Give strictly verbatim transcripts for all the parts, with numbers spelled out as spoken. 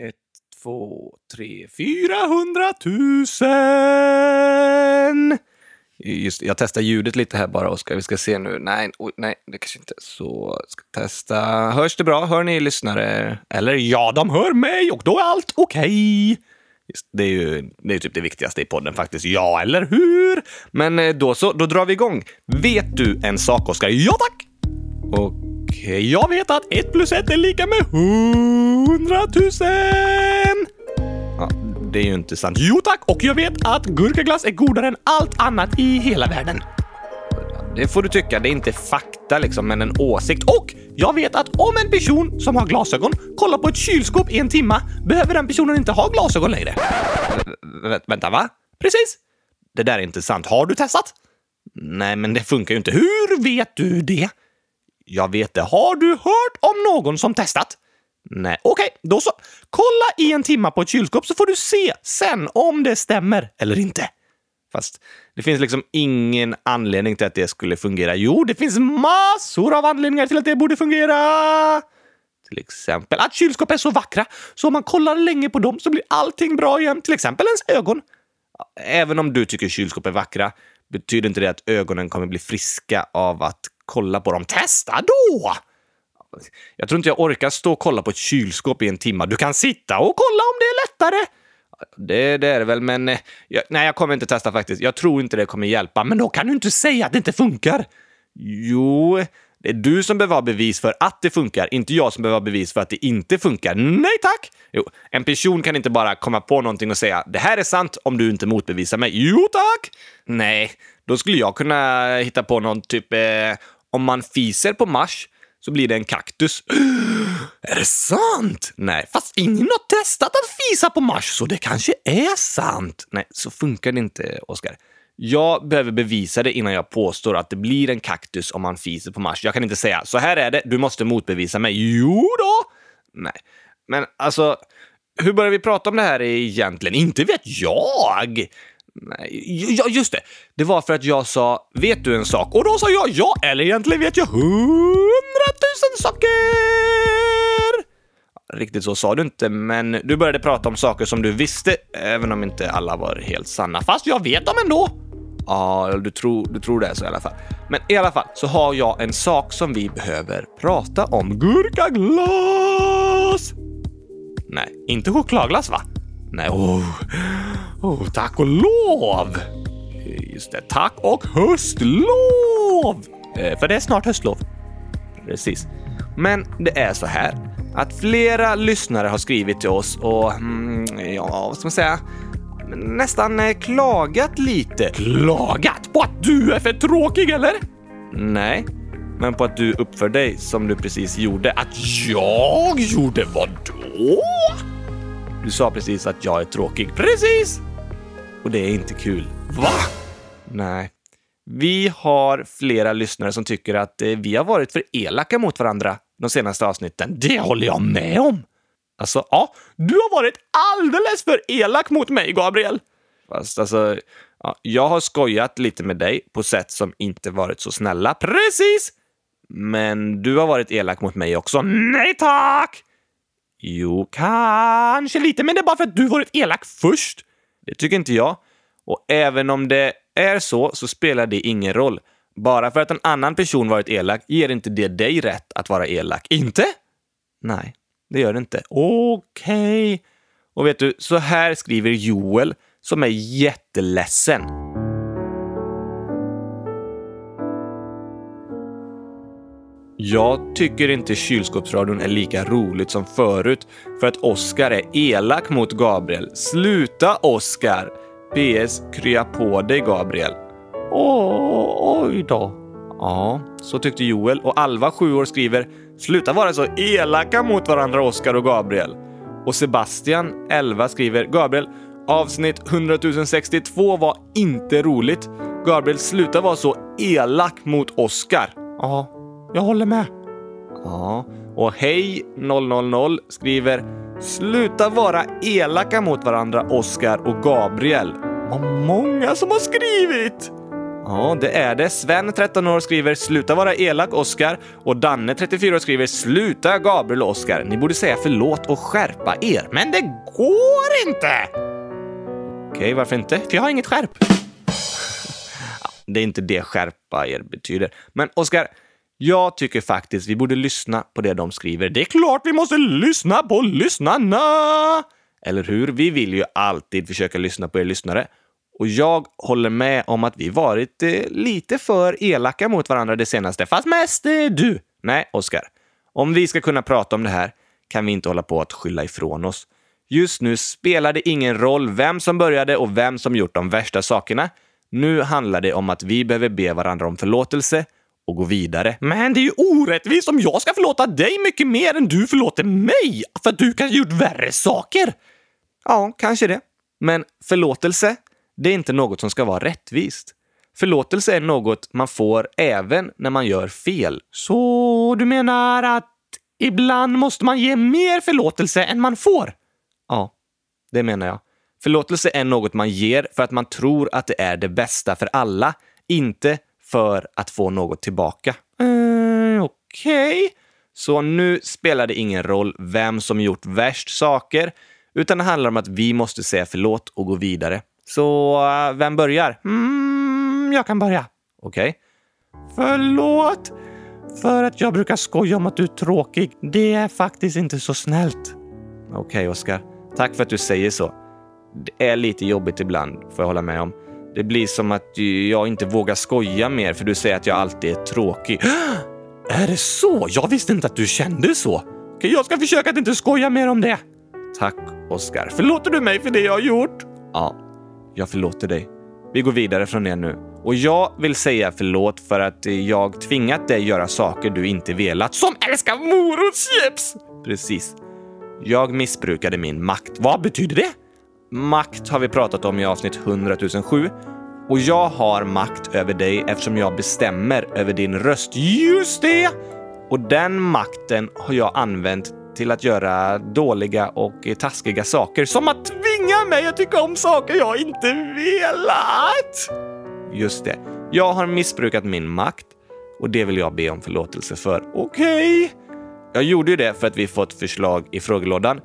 Ett, två, tre, fyrahundratusen! Just, jag testar ljudet lite här bara, Oskar. Vi ska se nu. Nej, oj, nej, det kanske inte. Så ska testa. Hörs det bra? Hör ni lyssnare? Eller ja, de hör mig och då är allt okej. Okay. Det är ju det är typ det viktigaste i podden faktiskt. Ja, eller hur? Men då så, då drar vi igång. Vet du en sak, Oskar? Ja, tack! Okej, jag vet att ett plus ett är lika med hundratusen! Ja, det är ju inte sant. Jo tack, och jag vet att gurkaglass är godare än allt annat i hela världen. Det får du tycka, det är inte fakta liksom, men en åsikt. Och jag vet att om en person som har glasögon kollar på ett kylskåp i en timma, behöver den personen inte ha glasögon längre. Vä- vänta, va? Precis. Det där är inte sant. Har du testat? Nej, men det funkar ju inte. Hur vet du det? Jag vet det. Har du hört om någon som testat? Nej, okej, okay, då så. Kolla i en timma på ett kylskåp så får du se sen om det stämmer eller inte. Fast det finns liksom ingen anledning till att det skulle fungera. Jo, det finns massor av anledningar till att det borde fungera. Till exempel att kylskåp är så vackra så om man kollar länge på dem så blir allting bra igen. Till exempel ens ögon. Även om du tycker kylskåp är vackra betyder inte det att ögonen kommer bli friska av att kolla på dem. Testa då! Jag tror inte jag orkar stå och kolla på ett kylskåp i en timme. Du kan sitta och kolla om det är lättare. Det, det är det väl, men jag, nej, jag kommer inte testa faktiskt. Jag tror inte det kommer hjälpa. Men då kan du inte säga att det inte funkar. Jo, det är du som behöver ha bevis för att det funkar. Inte jag som behöver ha bevis för att det inte funkar. Nej tack! Jo, en person kan inte bara komma på någonting och säga det här är sant om du inte motbevisar mig. Jo tack! Nej, då skulle jag kunna hitta på någon typ eh, om man fiser på Mars så blir det en kaktus. Är det sant? Nej, fast ingen har testat att fisa på Mars, så det kanske är sant. Nej, så funkar det inte, Oskar. Jag behöver bevisa det innan jag påstår att det blir en kaktus om man fiser på Mars. Jag kan inte säga, så här är det, du måste motbevisa mig. Jo då! Nej, men alltså, hur börjar vi prata om det här egentligen? Inte vet jag! Nej, ja, just det. Det var för att jag sa, vet du en sak? Och då sa jag, ja, eller egentligen vet jag hundratusen saker. Riktigt så sa du inte, men du började prata om saker som du visste, även om inte alla var helt sanna. Fast jag vet dem ändå. Ja, du tror, du tror det är så i alla fall. Men i alla fall så har jag en sak som vi behöver prata om. Gurkaglas. Nej, inte chokladglas va? Nej, oh. Oh, tack och lov! Just det, tack och höstlov! Eh, för det är snart höstlov. Precis. Men det är så här att flera lyssnare har skrivit till oss och, mm, ja, vad ska man säga, nästan eh, klagat lite. Klagat på att du är för tråkig, eller? Nej, men på att du uppför dig som du precis gjorde. Att jag gjorde vad då? Du sa precis att jag är tråkig. Precis! Och det är inte kul. Va? Nej. Vi har flera lyssnare som tycker att vi har varit för elaka mot varandra de senaste avsnitten. Det håller jag med om. Alltså, ja. Du har varit alldeles för elak mot mig, Gabriel. Fast alltså, ja, jag har skojat lite med dig på sätt som inte varit så snälla. Precis! Men du har varit elak mot mig också. Nej, tack! Jo, kanske lite, men det är bara för att du varit elak först. Det tycker inte jag. Och även om det är så, så spelar det ingen roll. Bara för att en annan person varit elak ger inte det dig rätt att vara elak. Inte? Nej, det gör det inte. Okej. Okay. Och vet du, så här skriver Joel som är jätteledsen. Jag tycker inte kylskåpsradion är lika roligt som förut för att Oskar är elak mot Gabriel. Sluta, Oskar! P S. Krya på dig, Gabriel. Åh, oj då. Ja, så tyckte Joel. Och Alva, sju år, skriver sluta vara så elaka mot varandra, Oskar och Gabriel. Och Sebastian, elva, skriver Gabriel, avsnitt hundratusen sextiotvå var inte roligt. Gabriel, sluta vara så elak mot Oskar. Ja. Jag håller med. Ja, och hej noll noll noll skriver sluta vara elaka mot varandra, Oskar och Gabriel. Vad många som har skrivit! Ja, det är det. Sven, tretton år, skriver sluta vara elak, Oskar. Och Danne, trettiofyra år, skriver sluta, Gabriel och Oskar. Ni borde säga förlåt och skärpa er. Men det går inte! Okej, varför inte? För jag har inget skärp. Det är inte det skärpa er betyder. Men Oskar, jag tycker faktiskt vi borde lyssna på det de skriver. Det är klart vi måste lyssna på lyssnarna! Eller hur? Vi vill ju alltid försöka lyssna på er lyssnare. Och jag håller med om att vi varit eh, lite för elaka mot varandra det senaste. Fast mest eh, du. Nej, Oskar. Om vi ska kunna prata om det här kan vi inte hålla på att skylla ifrån oss. Just nu spelar det ingen roll vem som började och vem som gjort de värsta sakerna. Nu handlar det om att vi behöver be varandra om förlåtelse och gå vidare. Men det är ju orättvist om jag ska förlåta dig mycket mer än du förlåter mig. För att du kanske gjort värre saker. Ja, kanske det. Men förlåtelse, det är inte något som ska vara rättvist. Förlåtelse är något man får även när man gör fel. Så du menar att ibland måste man ge mer förlåtelse än man får? Ja, det menar jag. Förlåtelse är något man ger för att man tror att det är det bästa för alla. Inte för att få något tillbaka. Mm, Okej. Okay. Så nu spelar det ingen roll vem som gjort värst saker. Utan det handlar om att vi måste säga förlåt och gå vidare. Så vem börjar? Mm, jag kan börja. Okej. Okay. Förlåt för att jag brukar skoja om att du är tråkig. Det är faktiskt inte så snällt. Okej, okay, Oskar. Tack för att du säger så. Det är lite jobbigt ibland, får jag hålla med om. Det blir som att jag inte vågar skoja mer för du säger att jag alltid är tråkig. Är det så? Jag visste inte att du kände så. Okay, jag ska försöka att inte skoja mer om det. Tack, Oskar. Förlåter du mig för det jag har gjort? Ja. Jag förlåter dig. Vi går vidare från det nu. Och jag vill säga förlåt för att jag tvingat dig göra saker du inte velat. Som älskar morotschips! Precis. Jag missbrukade min makt. Vad betyder det? Makt har vi pratat om i avsnitt hundra tusen sju. Och jag har makt över dig eftersom jag bestämmer över din röst. Just det! Och den makten har jag använt till att göra dåliga och taskiga saker. Som att tvinga mig att tycka om saker jag inte velat. Just det. Jag har missbrukat min makt. Och det vill jag be om förlåtelse för. Okej. Okay. Jag gjorde ju det för att vi fått förslag i frågelådan.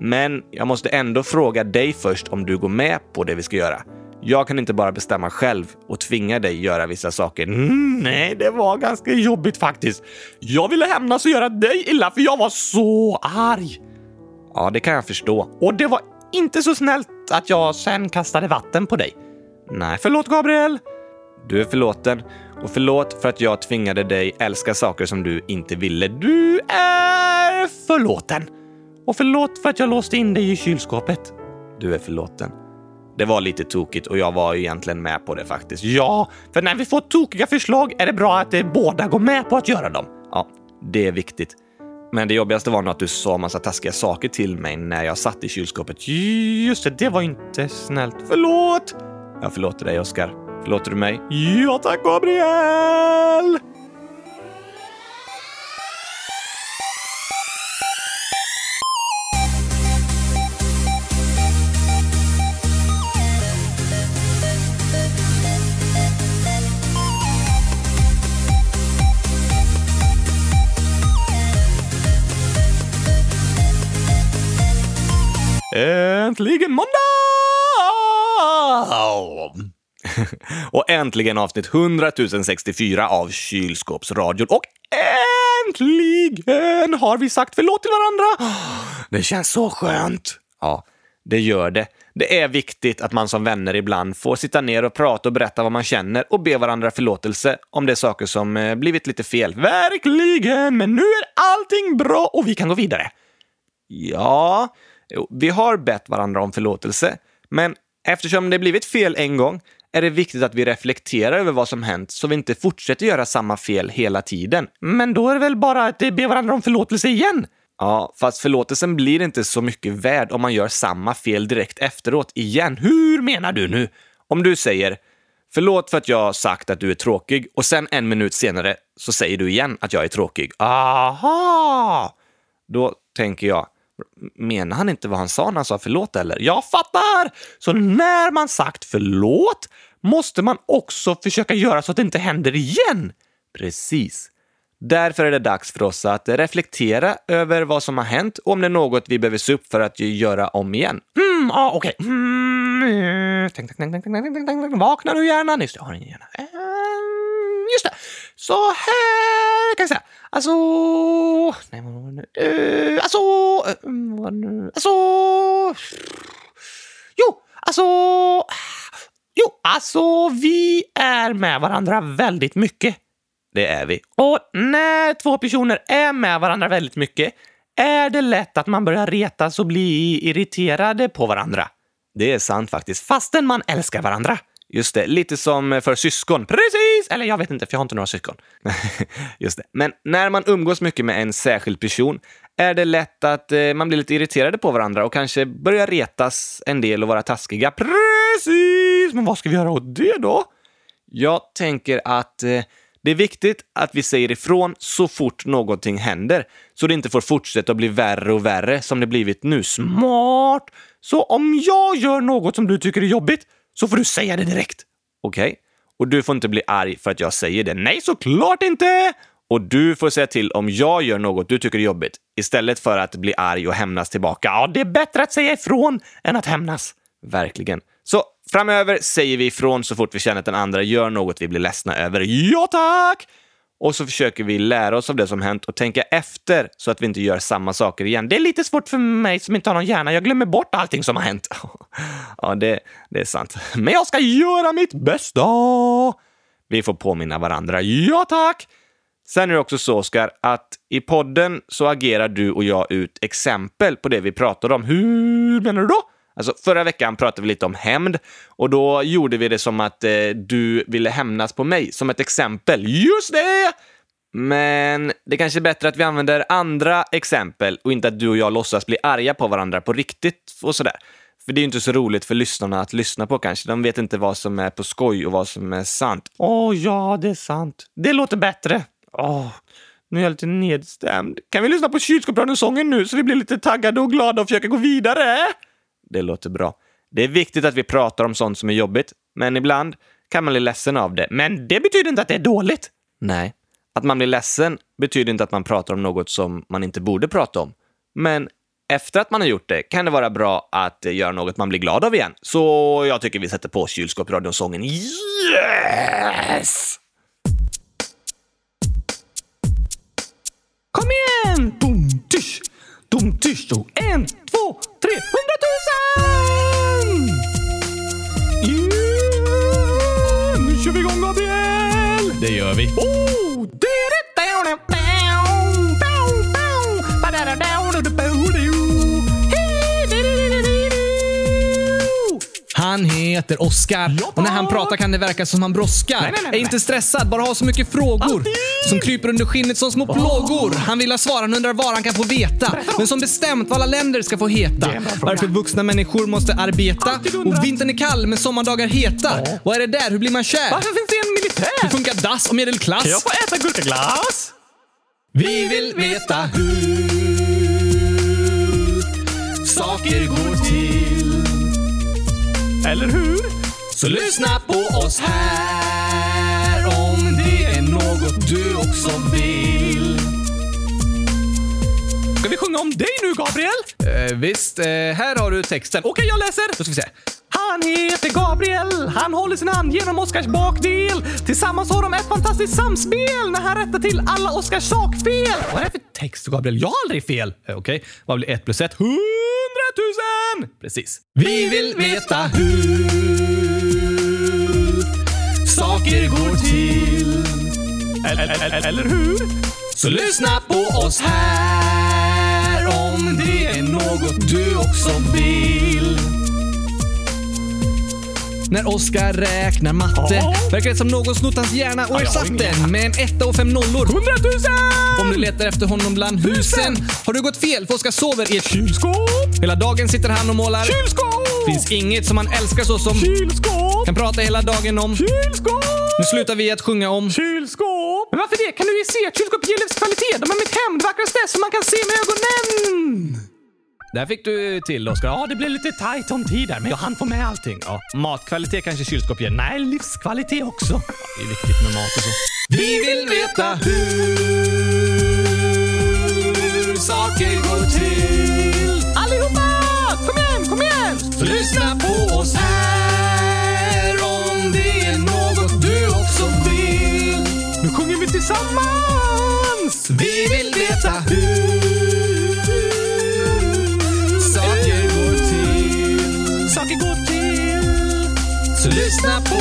Men jag måste ändå fråga dig först om du går med på det vi ska göra. Jag kan inte bara bestämma själv och tvinga dig göra vissa saker. Mm, nej, det var ganska jobbigt faktiskt. Jag ville hämnas och göra dig illa för jag var så arg. Ja, det kan jag förstå. Och det var inte så snällt att jag sen kastade vatten på dig. Nej, förlåt Gabriel. Du är förlåten. Och förlåt för att jag tvingade dig älska saker som du inte ville. Du är förlåten. Och förlåt för att jag låste in dig i kylskåpet. Du är förlåten. Det var lite tokigt och jag var egentligen med på det faktiskt. Ja, för när vi får tokiga förslag är det bra att det båda går med på att göra dem. Ja, det är viktigt. Men det jobbigaste var nog att du sa massa taskiga saker till mig när jag satt i kylskåpet. Just det, det var inte snällt. Förlåt! Jag förlåter dig, Oskar. Förlåter du mig? Ja, tack Gabriel! Äntligen måndag! Och äntligen avsnitt hundra tusen sextiofyra av Kylskåpsradion. Och äntligen har vi sagt förlåt till varandra. Det känns så skönt. Ja, det gör det. Det är viktigt att man som vänner ibland får sitta ner och prata och berätta vad man känner och be varandra förlåtelse om det är saker som blivit lite fel. Verkligen, men nu är allting bra och vi kan gå vidare. Ja, vi har bett varandra om förlåtelse, men eftersom det blivit fel en gång är det viktigt att vi reflekterar över vad som hänt så vi inte fortsätter göra samma fel hela tiden. Men då är det väl bara att be varandra om förlåtelse igen? Ja, fast förlåtelsen blir inte så mycket värd om man gör samma fel direkt efteråt igen. Hur menar du nu? Om du säger, förlåt för att jag sagt att du är tråkig och sen en minut senare så säger du igen att jag är tråkig. Aha! Då tänker jag, menar han inte vad han sa när han sa förlåt eller? Jag fattar! Så när man sagt förlåt måste man också försöka göra så att det inte händer igen. Precis. Därför är det dags för oss att reflektera över vad som har hänt och om det är något vi behöver se upp för att göra om igen. Mm, ah, okej. Okay. Mm, tänk, tänk, tänk, tänk, tänk, tänk. Vakna nu hjärnan. Just det, jag har ingen hjärna. Just det. Så här kan jag säga. Alltså... Nej, uh, alltså... Uh, alltså... Jo, alltså... Jo, alltså vi är med varandra väldigt mycket. Det är vi. Och när två personer är med varandra väldigt mycket är det lätt att man börjar retas och bli irriterade på varandra. Det är sant faktiskt, fastän man älskar varandra. Just det, lite som för syskon. Precis! Eller jag vet inte, för jag har inte några syskon. Just det. Men när man umgås mycket med en särskild person är det lätt att man blir lite irriterade på varandra och kanske börjar retas en del och vara taskiga. Precis! Men vad ska vi göra åt det då? Jag tänker att... det är viktigt att vi säger ifrån så fort någonting händer så det inte får fortsätta att bli värre och värre som det blivit nu. Smart! Så om jag gör något som du tycker är jobbigt så får du säga det direkt. Okej? Okay. Och du får inte bli arg för att jag säger det. Nej, såklart inte! Och du får säga till om jag gör något du tycker är jobbigt istället för att bli arg och hämnas tillbaka. Ja, det är bättre att säga ifrån än att hämnas. Verkligen. Så framöver säger vi ifrån så fort vi känner att den andra gör något vi blir ledsna över. Ja tack! Och så försöker vi lära oss av det som hänt och tänka efter så att vi inte gör samma saker igen. Det är lite svårt för mig som inte har någon hjärna. Jag glömmer bort allting som har hänt. Ja, det, det är sant. Men jag ska göra mitt bästa! Vi får påminna varandra. Ja tack! Sen är det också så, Oskar, att i podden så agerar du och jag ut exempel på det vi pratar om. Hur menar du då? Alltså förra veckan pratade vi lite om hämnd och då gjorde vi det som att eh, du ville hämnas på mig som ett exempel. Just det! Men det kanske är bättre att vi använder andra exempel och inte att du och jag låtsas bli arga på varandra på riktigt och sådär. För det är ju inte så roligt för lyssnarna att lyssna på kanske. De vet inte vad som är på skoj och vad som är sant. Åh oh, ja, det är sant. Det låter bättre. Åh... Oh. Nu är jag lite nedstämd. Kan vi lyssna på kylskåpsradiosången nu så vi blir lite taggade och glada och försöker gå vidare? Det låter bra. Det är viktigt att vi pratar om sånt som är jobbigt. Men ibland kan man bli ledsen av det. Men det betyder inte att det är dåligt. Nej. Att man blir ledsen betyder inte att man pratar om något som man inte borde prata om. Men efter att man har gjort det kan det vara bra att göra något man blir glad av igen. Så jag tycker vi sätter på kylskåpsradiosången. Yes! Kom igen! Dum, tysch! Dum, tysch! Och en, två, tre, hundratusen! Yeah! Nu kör vi igång, Gabriel! Det gör vi. Oh! Han heter Oskar och när han pratar kan det verka som han bråskar. Nej, nej, nej, nej. Är inte stressad, bara har så mycket frågor Alltid. Som kryper under skinnet som små plågor. Han vill ha svar, han undrar vad han kan få veta. Men som bestämt vad alla länder ska få heta. Varför vuxna människor måste arbeta. Och vintern är kall men sommardagar heta. Ja. Vad är det där, hur blir man kär? Varför finns det en militär? Hur funkar dass och medelklass? Kan jag få äta gurkaglass? Vi vill veta hur saker går till. Eller hur? Så lyssna på oss här om det är något du också vill. Ska vi sjunga om dig nu, Gabriel? Eh, visst, eh, här har du texten. Okej, okay, jag läser. Då ska vi se. Han heter Gabriel, han håller sin hand genom Oskars bakdel. Tillsammans har de ett fantastiskt samspel när han rättar till alla Oskars sakfel. Vad är det för text, Gabriel? Jag har aldrig fel. eh, Okej, okay. Vad blir ett plus ett? Hundratusen! Precis. Vi vill veta hur saker går till. Eller, eller hur? Så lyssna på oss här om det är något du också vill. När Oskar räknar matte oh. verkar det som någon snott hans hjärna och ersatt oh, den med en etta och fem nollor. Hundratusen! Om du letar efter honom bland husen har du gått fel för Oskar sover i ett kylskåp. Hela dagen sitter han och målar. Kylskåp! Finns inget som han älskar så som kylskåp. Kan prata hela dagen om kylskåp. Nu slutar vi att sjunga om kylskåp. Men varför det? Kan du ju se att kylskåp ger livskvalitet. De är mitt hem, det vackraste som man kan se med ögonen. Där fick du till, Oskar. Ja, det blev lite tajt om tid där, men jag hann få med allting. Ja. Matkvalitet kanske kylskåp ger. Nej, livskvalitet också. Ja, det är viktigt med mat och så. Vi vill veta hur saker går till. Allihopa, kom igen, kom igen. Så lyssna på oss här om det är något du också vill. Nu sjunger vi tillsammans. Vi vill veta hur så lyssna på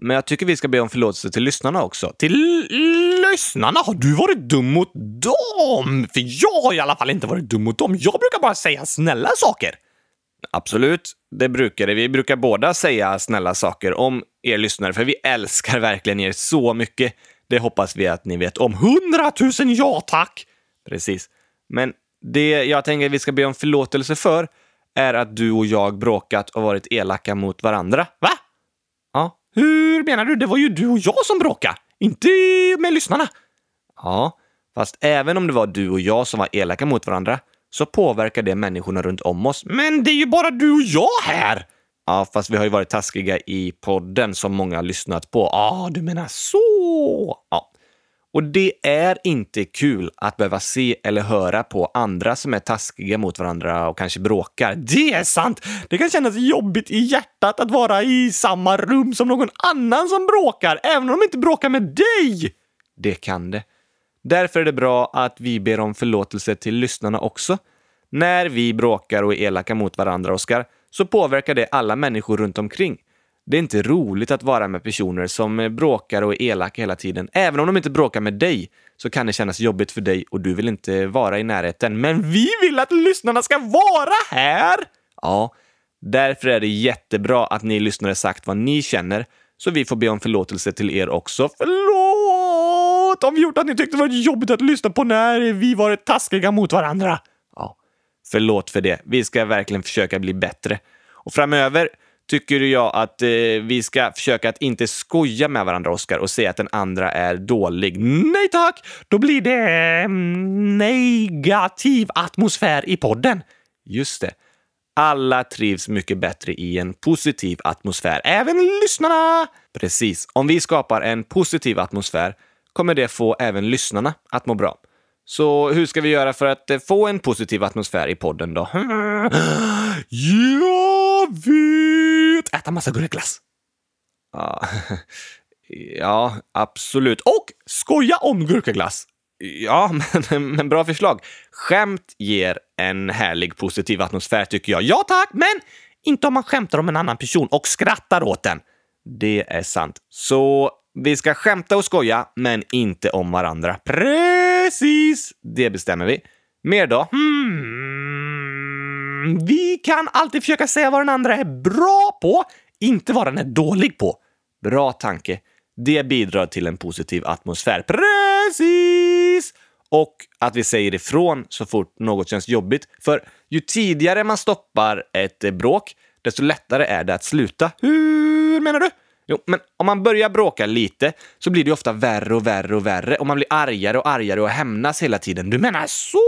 Men jag tycker vi ska be om förlåtelse till lyssnarna också. Till lyssnarna? Har du varit dum mot dem? För jag har i alla fall inte varit dum mot dem. Jag brukar bara säga snälla saker. Absolut, det brukar det. Vi brukar båda säga snälla saker om er lyssnare. För vi älskar verkligen er så mycket. Det hoppas vi att ni vet om. Hundratusen ja tack! Precis. Men det jag tänker vi ska be om förlåtelse för är att du och jag bråkat och varit elaka mot varandra. Va? Ja. Hur menar du? Det var ju du och jag som bråkade. Inte med lyssnarna. Ja, fast även om det var du och jag som var elaka mot varandra så påverkar det människorna runt om oss. Men det är ju bara du och jag här. Ja, fast vi har ju varit taskiga i podden som många har lyssnat på. Ja, du menar så. Ja. Och det är inte kul att behöva se eller höra på andra som är taskiga mot varandra och kanske bråkar. Det är sant! Det kan kännas jobbigt i hjärtat att vara i samma rum som någon annan som bråkar, även om de inte bråkar med dig. Det kan det. Därför är det bra att vi ber om förlåtelse till lyssnarna också. När vi bråkar och är elaka mot varandra, Oskar, så påverkar det alla människor runt omkring. Det är inte roligt att vara med personer som bråkar och är elaka hela tiden. Även om de inte bråkar med dig så kan det kännas jobbigt för dig och du vill inte vara i närheten. Men vi vill att lyssnarna ska vara här! Ja, därför är det jättebra att ni lyssnare sagt vad ni känner så vi får be om förlåtelse till er också. Förlåt om vi gjort att ni tyckte det var jobbigt att lyssna på när vi var taskiga mot varandra. Ja, förlåt för det. Vi ska verkligen försöka bli bättre. Och framöver tycker jag att eh, vi ska försöka att inte skoja med varandra, Oskar, och säga att den andra är dålig. Nej tack! Då blir det eh, negativ atmosfär i podden. Just det. Alla trivs mycket bättre i en positiv atmosfär. Även lyssnarna! Precis. Om vi skapar en positiv atmosfär kommer det få även lyssnarna att må bra. Så hur ska vi göra för att eh, få en positiv atmosfär i podden då? Jag vet! Äta massa gurkglass. Ja, ja, absolut. Och skoja om gurkglass. Ja, men, men bra förslag. Skämt ger en härlig positiv atmosfär tycker jag. Ja tack, men inte om man skämtar om en annan person och skrattar åt den. Det är sant. Så vi ska skämta och skoja, men inte om varandra. Precis, det bestämmer vi. Mer då? Hmm. Vi kan alltid försöka säga vad den andra är bra på, inte vad den är dålig på. Bra tanke. Det bidrar till en positiv atmosfär. Precis! Och att vi säger ifrån så fort något känns jobbigt. För ju tidigare man stoppar ett bråk, desto lättare är det att sluta. Hur menar du? Jo, men om man börjar bråka lite så blir det ofta värre och värre och värre. Och man blir argare och argare och hämnas hela tiden. Du menar så?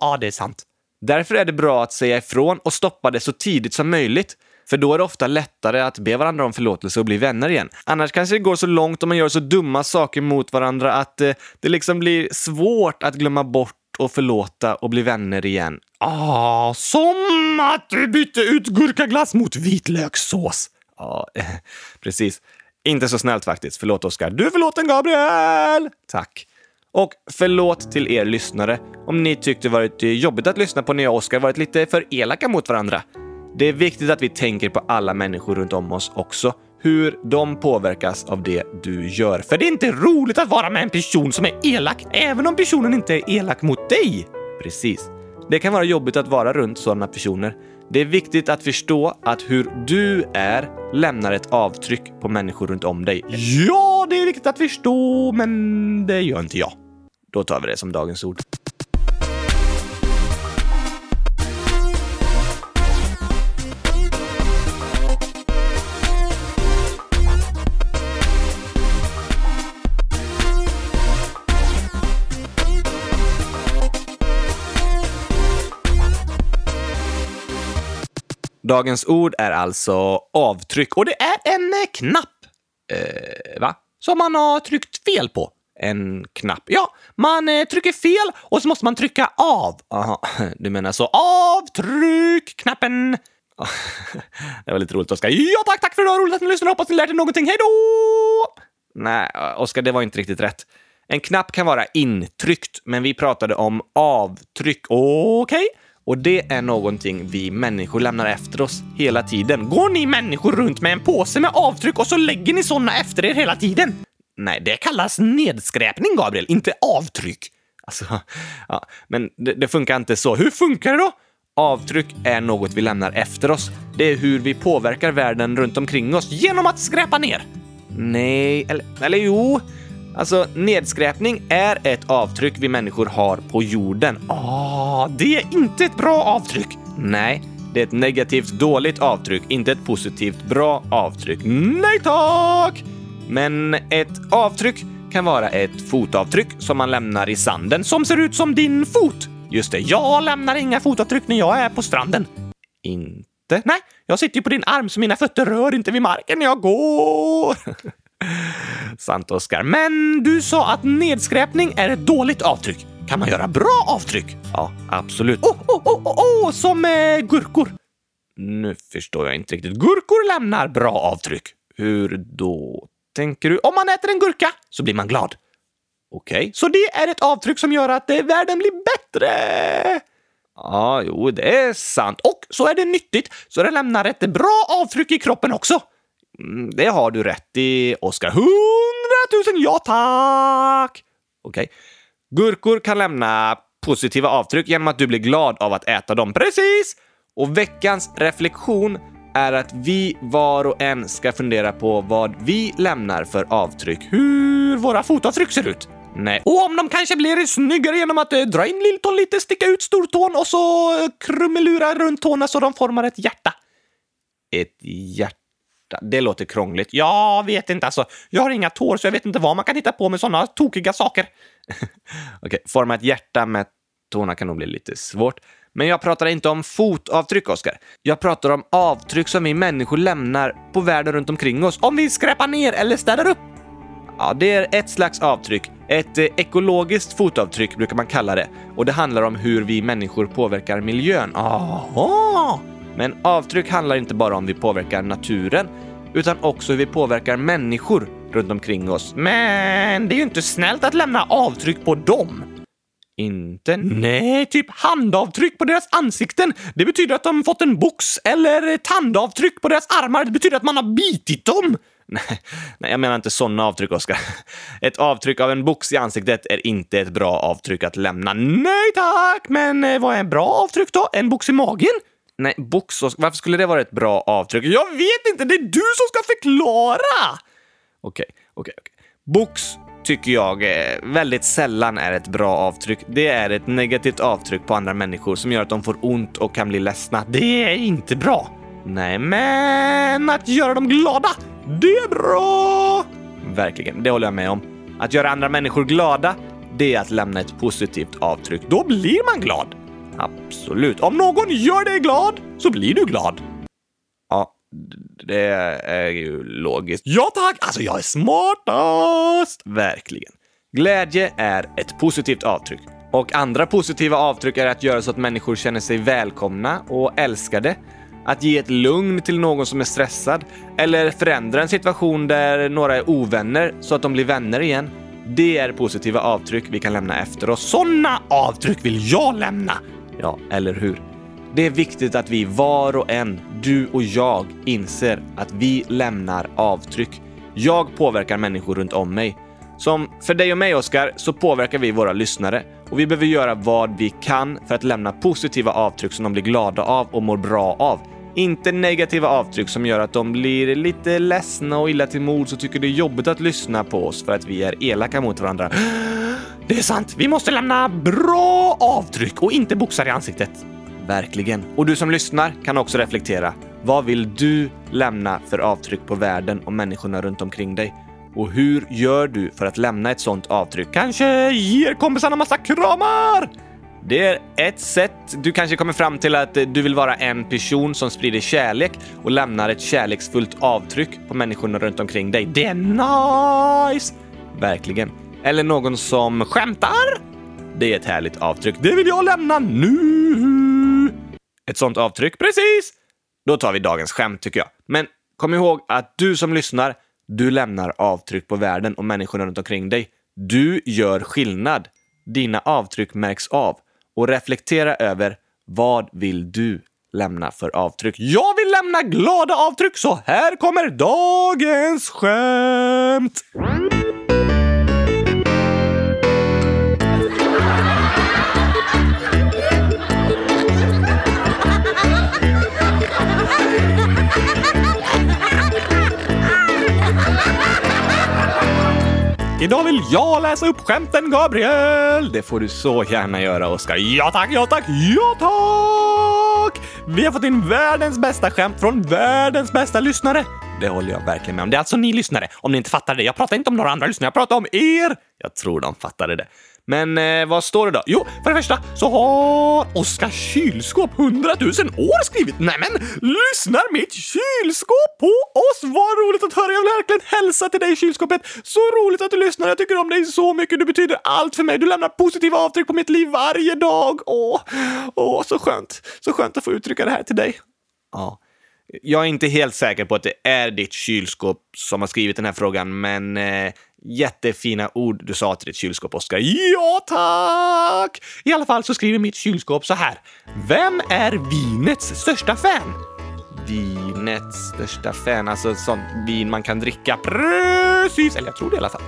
Ja, det är sant. Därför är det bra att säga ifrån och stoppa det så tidigt som möjligt. För då är det ofta lättare att be varandra om förlåtelse och bli vänner igen. Annars kanske det går så långt om man gör så dumma saker mot varandra att eh, det liksom blir svårt att glömma bort och förlåta och bli vänner igen. Ah, som att du bytte ut gurkaglass mot vitlökssås. Ja, precis. Inte så snällt faktiskt. Förlåt, Oskar. Du är förlåten, Gabriel! Tack. Och förlåt till er lyssnare om ni tyckte det varit jobbigt att lyssna på när jag och Oskar varit lite för elaka mot varandra. Det är viktigt att vi tänker på alla människor runt om oss också. Hur de påverkas av det du gör. För det är inte roligt att vara med en person som är elak, även om personen inte är elak mot dig. Precis. Det kan vara jobbigt att vara runt sådana personer. Det är viktigt att förstå att hur du är lämnar ett avtryck på människor runt om dig. Ja, det är viktigt att förstå, men det gör inte jag. Då tar vi det som dagens ord. Dagens ord är alltså avtryck, och det är en knapp, eh, va? Som man har tryckt fel på. En knapp, ja, man eh, trycker fel och så måste man trycka av. Aha, du menar så, avtryck, knappen. Det var lite roligt, Oskar. Ja, tack, tack för det, roligt att ni lyssnar, hoppas ni lärt er någonting, hej då! Nej, Oskar, det var inte riktigt rätt. En knapp kan vara intryckt, men vi pratade om avtryck, okej? Okay. Och det är någonting vi människor lämnar efter oss hela tiden. Går ni människor runt med en påse med avtryck och så lägger ni såna efter er hela tiden? Nej, det kallas nedskräpning, Gabriel. Inte avtryck. Alltså, ja, men det, det funkar inte så. Hur funkar det då? Avtryck är något vi lämnar efter oss. Det är hur vi påverkar världen runt omkring oss genom att skräpa ner. Nej, eller, eller jo. Alltså, nedskräpning är ett avtryck vi människor har på jorden. Ah, det är inte ett bra avtryck. Nej, det är ett negativt dåligt avtryck, inte ett positivt bra avtryck. Nej tack! Men ett avtryck kan vara ett fotavtryck som man lämnar i sanden som ser ut som din fot. Just det, jag lämnar inga fotavtryck när jag är på stranden. Inte? Nej, jag sitter ju på din arm så mina fötter rör inte vid marken när jag går. Sant, Oskar. Men du sa att nedskräpning är ett dåligt avtryck. Kan man göra bra avtryck? Ja, absolut. Åh, oh, oh, oh, oh, som eh, gurkor. Nu förstår jag inte riktigt. Gurkor lämnar bra avtryck. Hur då, tänker du? Om man äter en gurka så blir man glad. Okej, okay. Så det är ett avtryck som gör att eh, världen blir bättre. Ja, jo, det är sant. Och så är det nyttigt, så det lämnar ett bra avtryck i kroppen också. Det har du rätt i, Oskar. Hundratusen, ja tack! Okej. Okay. Gurkor kan lämna positiva avtryck genom att du blir glad av att äta dem. Precis! Och veckans reflektion är att vi var och en ska fundera på vad vi lämnar för avtryck. Hur våra fotavtryck ser ut. Nej. Och om de kanske blir snyggare genom att eh, dra in lilltån lite, sticka ut stortån och så eh, krummelura runt tårna så de formar ett hjärta. Ett hjärta? Det låter krångligt. Jag vet inte, alltså. Jag har inga tår så jag vet inte vad man kan hitta på med sådana tokiga saker. Okej, forma ett hjärta med tårna kan nog bli lite svårt. Men jag pratar inte om fotavtryck, Oskar. Jag pratar om avtryck som vi människor lämnar på världen runt omkring oss. Om vi skräpar ner eller städar upp. Ja, det är ett slags avtryck. Ett ekologiskt fotavtryck brukar man kalla det. Och det handlar om hur vi människor påverkar miljön. Aha! Men avtryck handlar inte bara om hur vi påverkar naturen utan också hur vi påverkar människor runt omkring oss. Men det är ju inte snällt att lämna avtryck på dem. Inte? Nej, typ handavtryck på deras ansikten. Det betyder att de fått en box, eller tandavtryck på deras armar. Det betyder att man har bitit dem. Nej, nej, jag menar inte sådana avtryck, Oskar. Ett avtryck av en box i ansiktet är inte ett bra avtryck att lämna. Nej tack, men vad är en bra avtryck då? En box i magen? Nej, box, varför skulle det vara ett bra avtryck? Jag vet inte, det är du som ska förklara! Okej, okej, okej. Box tycker jag väldigt sällan är ett bra avtryck. Det är ett negativt avtryck på andra människor som gör att de får ont och kan bli ledsna. Det är inte bra. Nej, men att göra dem glada, det är bra! Verkligen, det håller jag med om. Att göra andra människor glada, det är att lämna ett positivt avtryck. Då blir man glad. Absolut. Om någon gör dig glad så blir du glad. Ja, det är ju logiskt. Ja tack! Alltså jag är smartast! Verkligen. Glädje är ett positivt avtryck. Och andra positiva avtryck är att göra så att människor känner sig välkomna och älskade. Att ge ett lugn till någon som är stressad. Eller förändra en situation där några är ovänner så att de blir vänner igen. Det är positiva avtryck vi kan lämna efter oss. Sådana avtryck vill jag lämna! Ja, eller hur? Det är viktigt att vi var och en, du och jag, inser att vi lämnar avtryck. Jag påverkar människor runt om mig. Som för dig och mig, Oskar, så påverkar vi våra lyssnare. Och vi behöver göra vad vi kan för att lämna positiva avtryck som de blir glada av och mår bra av. Inte negativa avtryck som gör att de blir lite ledsna och illa till mod, så tycker det är jobbigt att lyssna på oss för att vi är elaka mot varandra. Det är sant, vi måste lämna bra avtryck och inte boxar i ansiktet. Verkligen. Och du som lyssnar kan också reflektera. Vad vill du lämna för avtryck på världen och människorna runt omkring dig? Och hur gör du för att lämna ett sånt avtryck? Kanske ger kompisarna massa kramar! Det är ett sätt. Du kanske kommer fram till att du vill vara en person som sprider kärlek och lämnar ett kärleksfullt avtryck på människorna runt omkring dig. Det är nice! Verkligen. Eller någon som skämtar. Det är ett härligt avtryck. Det vill jag lämna nu! Ett sånt avtryck, precis! Då tar vi dagens skämt, tycker jag. Men kom ihåg att du som lyssnar, du lämnar avtryck på världen och människorna runt omkring dig. Du gör skillnad. Dina avtryck märks av. Och reflektera över, vad vill du lämna för avtryck? Jag vill lämna glada avtryck, så här kommer dagens skämt! Idag vill jag läsa upp skämten, Gabriel. Det får du så gärna göra, Oskar. Ja tack, ja tack, ja tack. Vi har fått in världens bästa skämt från världens bästa lyssnare. Det håller jag verkligen med om. Det är alltså ni lyssnare, om ni inte fattar det. Jag pratar inte om några andra lyssnare, jag pratar om er. Jag tror de fattade det. Men eh, vad står det då? Jo, för det första så har Oskar kylskåp hundratusen år skrivit. Nej men, lyssnar mitt kylskåp på oss? Vad roligt att höra, jag vill verkligen hälsa till dig i kylskåpet. Så roligt att du lyssnar, jag tycker om dig så mycket. Du betyder allt för mig, du lämnar positiva avtryck på mitt liv varje dag. Åh, åh så skönt, så skönt att få uttrycka det här till dig. Ja. Jag är inte helt säker på att det är ditt kylskåp som har skrivit den här frågan, men eh, jättefina ord du sa till ditt kylskåp, Oskar. Ja, tack! I alla fall så skriver mitt kylskåp så här. Vem är vinets största fan? Vinets största fan, alltså sånt vin man kan dricka. Precis, eller jag tror det i alla fall.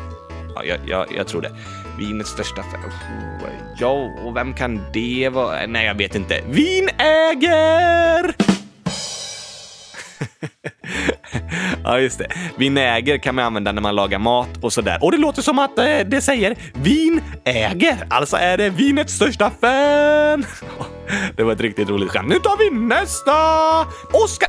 Ja, jag, jag, jag tror det. Vinets största fan. Ja, och vem kan det vara? Nej, jag vet inte. Vinäger! Ja just det, vinäger kan man använda när man lagar mat och sådär. Och det låter som att eh, det säger vinäger. Alltså är det vinets största fan. Det var ett riktigt roligt skämt. Nu tar vi nästa. Oskar.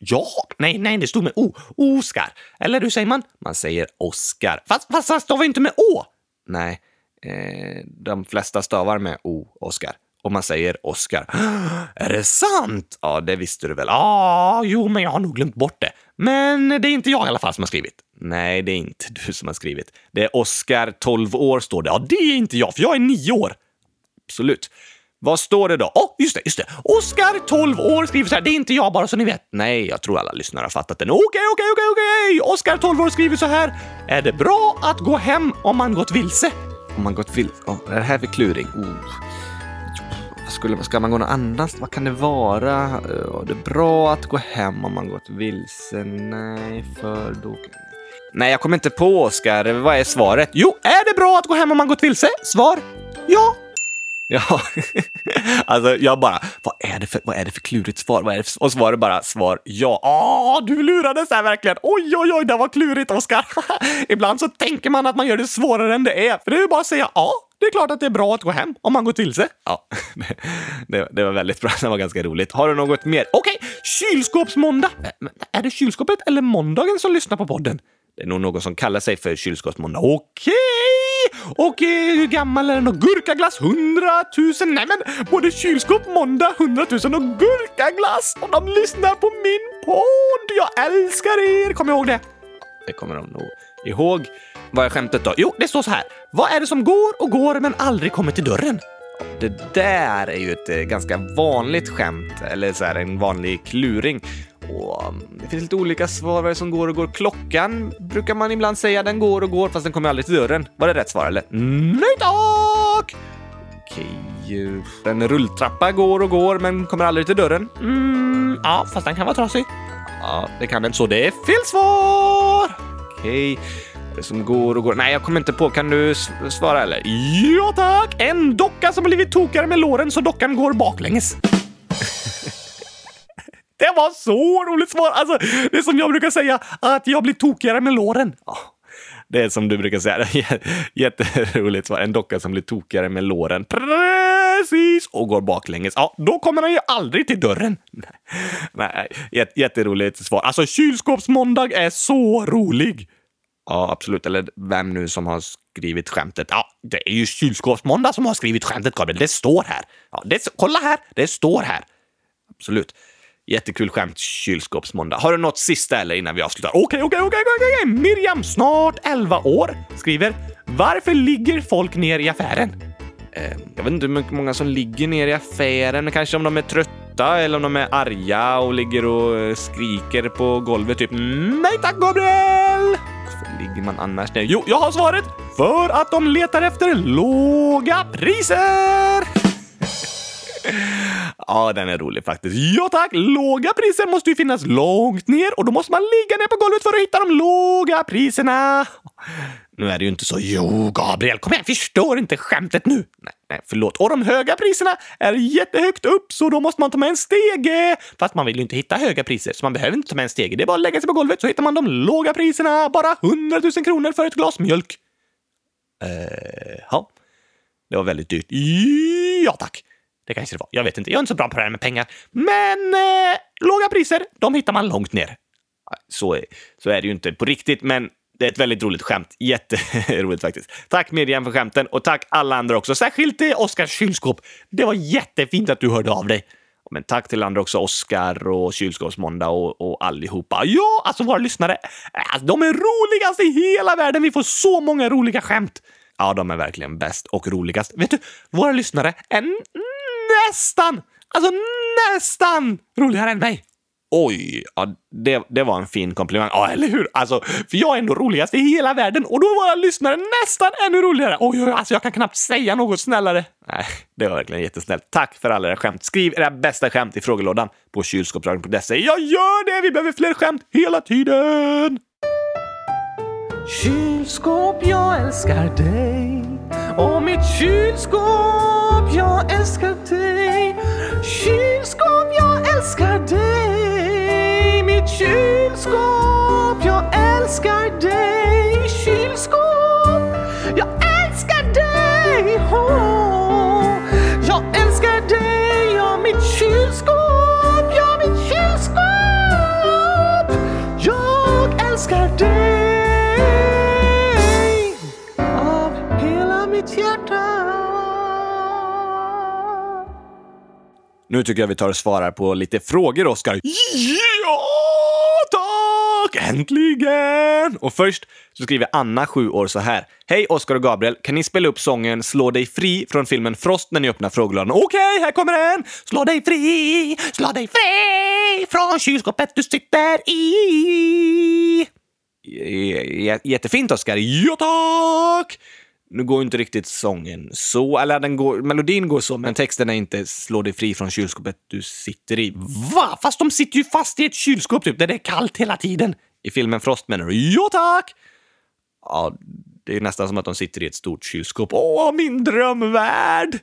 Ja, nej, nej, det stod med O. Oskar, eller hur säger man? Man säger Oskar. Fast, fast han stavar inte med Å. Nej, eh, de flesta stavar med O, Oskar. Och man säger Oskar. Är det sant? Ja, det visste du väl. Ja, ah, jo, men jag har nog glömt bort det. Men det är inte jag i alla fall som har skrivit. Nej, det är inte du som har skrivit. Det är Oskar, tolv år står det. Ja, det är inte jag, för jag är nio år. Absolut. Vad står det då? Åh, oh, just det, just det. Oskar, tolv år skriver så här. Det är inte jag, bara så ni vet. Nej, jag tror alla lyssnare har fattat den. Okej, okay, okej, okay, okej, okay, okej. Okay. Oskar, tolv år skriver så här. Är det bra att gå hem om man gått vilse? Om man gått vilse? Ja, oh, det här är förkluring. Oh. Skulle, ska man gå någon annanstans? Vad kan det vara? Uh, det är bra att gå hem om man gått vilse. Nej, för då... Nej, jag kommer inte på, Oskar. Vad är svaret? Jo, är det bra att gå hem om man gått vilse? Svar? Ja! Ja, alltså jag bara... Vad är det för, vad är det för klurigt svar? Vad är det för, och svaret bara, svar ja. Åh, oh, du lurades här verkligen. Oj, oj, oj, det var klurigt, Oskar. Ibland så tänker man att man gör det svårare än det är. För det är ju bara att säga ja. Det är klart att det är bra att gå hem om man går till sig. Ja, det, det var väldigt bra. Det var ganska roligt. Har du något mer? Okej, okay. Kylskåpsmåndag. Är det kylskåpet eller måndagen som lyssnar på podden? Det är nog någon som kallar sig för kylskåpsmåndag. Okej! Okay. Och hur gammal är den? Och gurkaglass hundratusen. Nej men, både kylskåpmåndag hundratusen och gurkaglass. Och de lyssnar på min podd. Jag älskar er. Kom ihåg det. Det kommer de nog ihåg. Vad är skämtet då? Jo, det står så här. Vad är det som går och går men aldrig kommer till dörren? Det där är ju ett ganska vanligt skämt. Eller så här en vanlig kluring. Och det finns lite olika svar. Vad är det som går och går? Klockan brukar man ibland säga. Den går och går fast den kommer aldrig till dörren. Var det rätt svar eller? Nej tack! Okej. En rulltrappa går och går men kommer aldrig till dörren. Mm, ja, fast den kan vara trasig. Ja, det kan den. Så det är fel svar! Okej. som går och går. Nej, jag kommer inte på. Kan du svara eller? Ja tack! En docka som blivit tokare med låren så dockan går baklänges. Det var så roligt svar. Alltså, det är som jag brukar säga, att jag blir tokigare med låren. Ja, det är som du brukar säga. Jätteroligt svar. En docka som blir tokigare med låren. Precis! Och går baklänges. Ja, då kommer han ju aldrig till dörren. Nej, jätteroligt svar. Alltså, kylskåpsmåndag är så rolig. Ja, absolut. Eller vem nu som har skrivit skämtet. Ja, det är ju kylskåpsmåndag som har skrivit skämtet, Gabriel. Det står här. Ja, det, kolla här. Det står här. Absolut. Jättekul skämt, kylskåpsmåndag. Har du något sista eller innan vi avslutar? Okej, okej, okej, okej. Miriam, snart elva år, skriver: varför ligger folk ner i affären? Eh, jag vet inte hur många som ligger ner i affären. Kanske om de är trötta eller om de är arga och ligger och skriker på golvet typ. Nej tack, Gabriel! Så ligger man annars ner. Jo, jag har svaret. För att de letar efter låga priser! Ja, den är rolig faktiskt. Ja tack, låga priser måste ju finnas långt ner, och då måste man ligga ner på golvet för att hitta de låga priserna. Nu är det ju inte så. Jo Gabriel, kom igen, förstår inte skämtet nu. Nej, nej, förlåt. Och de höga priserna är jättehögt upp, så då måste man ta med en stege. Fast man vill ju inte hitta höga priser, så man behöver inte ta med en stege. Det är bara att lägga sig på golvet så hittar man de låga priserna. Bara hundratusen kronor för ett glas mjölk. Eh, ja. Det var väldigt dyrt. Ja tack. Det kanske det var. Jag vet inte. Jag är inte så bra på det här med pengar. Men eh, låga priser, de hittar man långt ner. Så är, så är det ju inte på riktigt, men det är ett väldigt roligt skämt. Jätteroligt faktiskt. Tack Miriam för skämten och tack alla andra också. Särskilt till Oskars kylskåp. Det var jättefint att du hörde av dig. Men tack till andra också, Oskar och Kylskåpsmåndag och, och allihopa. Ja, alltså våra lyssnare. Alltså, de är roligast i hela världen. Vi får så många roliga skämt. Ja, de är verkligen bäst och roligast. Vet du, våra lyssnare är nästan, alltså nästan roligare än mig. Oj, ja, det, det var en fin komplimang. Ja, eller hur? Alltså, för jag är ändå roligast i hela världen. Och då var jag lyssnare nästan ännu roligare. Oj, oj, alltså jag kan knappt säga något snällare. Nej, det var verkligen jättesnällt. Tack för alla era skämt. Skriv era bästa skämt i frågelådan på kylskåpsradion punkt se. Jag gör det! Vi behöver fler skämt hela tiden! Kylskåp, jag älskar dig. Och mitt kylskåp, jag älskar dig. Kylskåp, jag älskar dig. Mitt kylskåp, jag älskar dig. Kylskåp, jag älskar dig. Oh, jag älskar dig. Ja, mitt kylskåp, ja, mitt kylskåp, jag älskar dig. Nu tycker jag vi tar och svarar på lite frågor, Oskar. Ja, tack! Äntligen! Och först så skriver Anna, sju år, så här. Hej Oskar och Gabriel, kan ni spela upp sången Slå dig fri från filmen Frost när ni öppnar frågelådan? Okej, här kommer den! Slå dig fri, slå dig fri från kylskåpet du sitter i. J- jättefint, Oskar. Ja, tack! Nu går inte riktigt sången så, eller den går, melodin går så, men texten är inte slå dig fri från kylskåpet du sitter i. Va? Fast de sitter ju fast i ett kylskåp typ, där det är kallt hela tiden. I filmen Frost menar du? Ja tack! Ja, det är nästan som att de sitter i ett stort kylskåp. Åh, min drömvärld!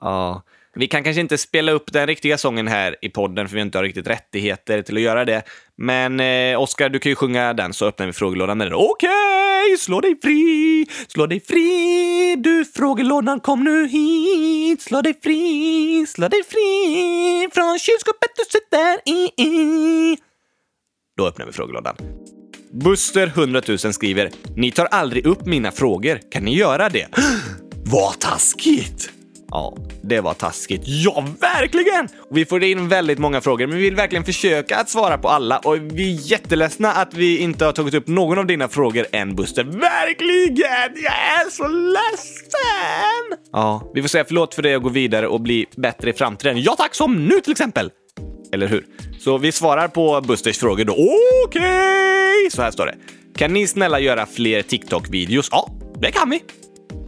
Ja, vi kan kanske inte spela upp den riktiga sången här i podden, för vi inte har riktigt rättigheter till att göra det. Men eh, Oskar, du kan ju sjunga den, så öppnar vi frågelådan med den. Okej, slå dig fri, slå dig fri, du frågelådan kom nu hit. Slå dig fri, slå dig fri, från kylskåpet du sitter i. Då öppnar vi frågelådan. Buster hundra tusen skriver: ni tar aldrig upp mina frågor, kan ni göra det? Vad taskigt! Ja, det var taskigt. Ja, verkligen! Och vi får in väldigt många frågor, men vi vill verkligen försöka att svara på alla. Och vi är jätteledsna att vi inte har tagit upp någon av dina frågor än, Buster. Verkligen! Jag är så ledsen! Ja, vi får säga förlåt för det och gå vidare och bli bättre i framtiden. Ja tack, som nu till exempel! Eller hur? Så vi svarar på Busters frågor då. Okej! Så här står det. Kan ni snälla göra fler TikTok-videos? Ja, det kan vi.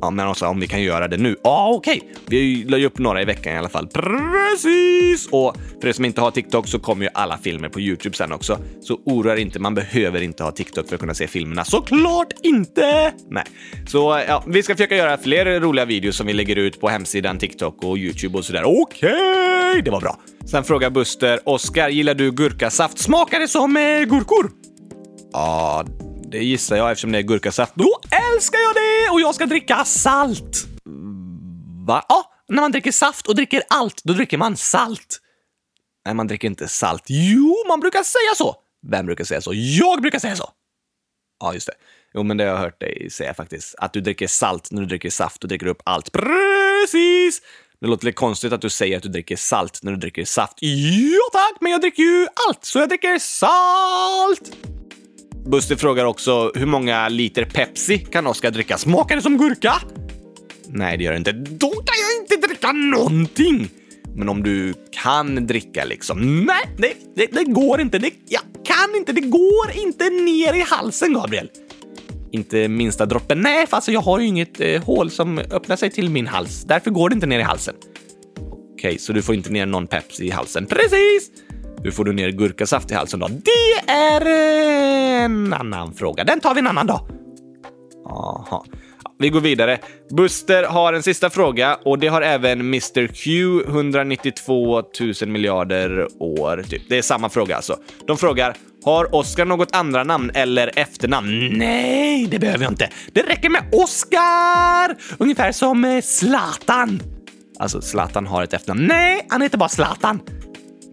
Ja, men också om vi kan göra det nu. Ja, ah, okej. Okay. Vi lägger upp några i veckan i alla fall. Precis! Och för er som inte har TikTok så kommer ju alla filmer på YouTube sen också. Så oroa er inte, man behöver inte ha TikTok för att kunna se filmerna. Såklart inte! Nej. Så ja, vi ska försöka göra fler roliga videos som vi lägger ut på hemsidan, TikTok och YouTube och sådär. Okej, okay, det var bra. Sen frågar Buster, Oskar, gillar du gurkasaft? Smakar det som eh, gurkor? Ja, ah, det gissar jag eftersom det är gurkasaft. Då älskar jag det! Och jag ska dricka salt. Va? Ja, ah, när man dricker saft och dricker allt, då dricker man salt. Nej, man dricker inte salt. Jo, man brukar säga så. Vem brukar säga så? Jag brukar säga så. Ja, ah, just det. Jo, men det har jag hört dig säga faktiskt. Att du dricker salt när du dricker saft och dricker upp allt. Precis! Det låter lite konstigt att du säger att du dricker salt när du dricker saft. Ja tack, men jag dricker ju allt, så jag dricker salt! Buster frågar också, hur många liter Pepsi kan Oskar dricka? Smakar det som gurka? Nej, det gör det inte. Då kan jag inte dricka någonting! Men om du kan dricka liksom... Nej, det, det, det går inte. Det, jag kan inte. Det går inte ner i halsen, Gabriel. Inte minsta droppen. Nej, för alltså jag har ju inget eh, hål som öppnar sig till min hals. Därför går det inte ner i halsen. Okej, så du får inte ner någon Pepsi i halsen. Precis! Hur får du ner gurkasaft i halsen då? Det är eh, en annan fråga. Den tar vi en annan dag. Aha. Ja, vi går vidare. Buster har en sista fråga. Och det har även mister Q etthundranittiotvåtusen miljarder år typ. Det är samma fråga alltså. De frågar... Har Oskar något andra namn eller efternamn? Nej, det behöver jag inte. Det räcker med Oskar! Ungefär som Zlatan. Alltså, Zlatan har ett efternamn. Nej, han heter bara Zlatan.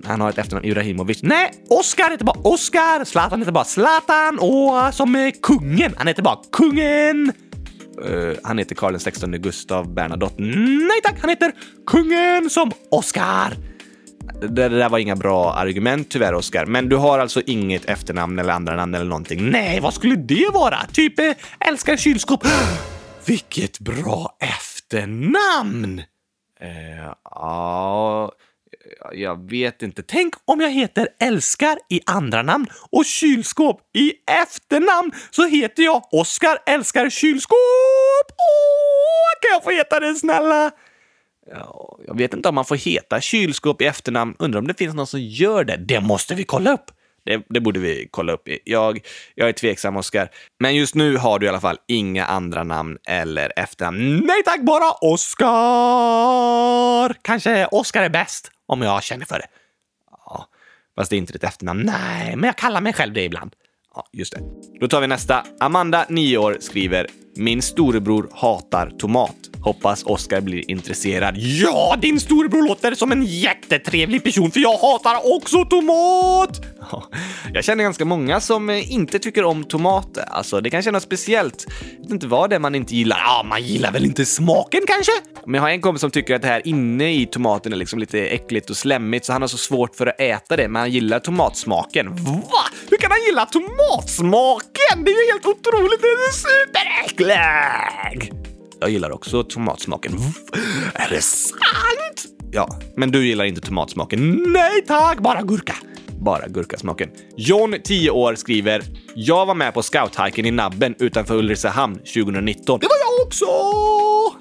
Han har ett efternamn, Ibrahimovic. Nej, Oskar heter bara Oskar. Zlatan heter bara Zlatan. Och som kungen. Han heter bara kungen. Uh, han heter Karl den sextonde Gustav Bernadotte. Nej tack, han heter kungen som Oskar. Det där var inga bra argument tyvärr, Oskar. Men du har alltså inget efternamn eller andra namn eller någonting. Nej, vad skulle det vara? Typ eh, älskar kylskåp. Vilket bra efternamn! Eh, ja, jag vet inte. Tänk om jag heter älskar i andra namn och kylskåp i efternamn, så heter jag Oskar älskar kylskåp. Åh, kan jag få heta det snälla? Jag vet inte om man får heta kylskåp i efternamn. Undrar om det finns någon som gör det. Det måste vi kolla upp. Det, det borde vi kolla upp. Jag, jag är tveksam, Oskar. Men just nu har du i alla fall inga andra namn eller efternamn. Nej tack, bara Oskar. Kanske Oskar är bäst, om jag känner för det. Ja, fast det är inte ditt efternamn. Nej, men jag kallar mig själv det ibland. Ja, just det. Då tar vi nästa. Amanda, nio år, skriver: min storebror hatar tomat. Hoppas Oskar blir intresserad. Ja, din storebror låter som en jättetrevlig person, för jag hatar också tomat. Ja, jag känner ganska många som inte tycker om tomat. Alltså, det kan kännas speciellt. Jag vet inte vad det är man inte gillar. Ja, man gillar väl inte smaken kanske? Men jag har en kompis som tycker att det här inne i tomaten är liksom lite äckligt och slemmigt, så han har så svårt för att äta det, men han gillar tomatsmaken. Va? Hur kan han gilla tomatsmaken? Det är ju helt otroligt. Det är superäcklig. Jag gillar också tomatsmaken. Är det sant? Ja, men du gillar inte tomatsmaken. Nej tack, bara gurka. Bara gurkasmaken. John, tio år, skriver: jag var med på scouthiken i Nabben utanför Ulricehamn tjugonitton. Det var jag också!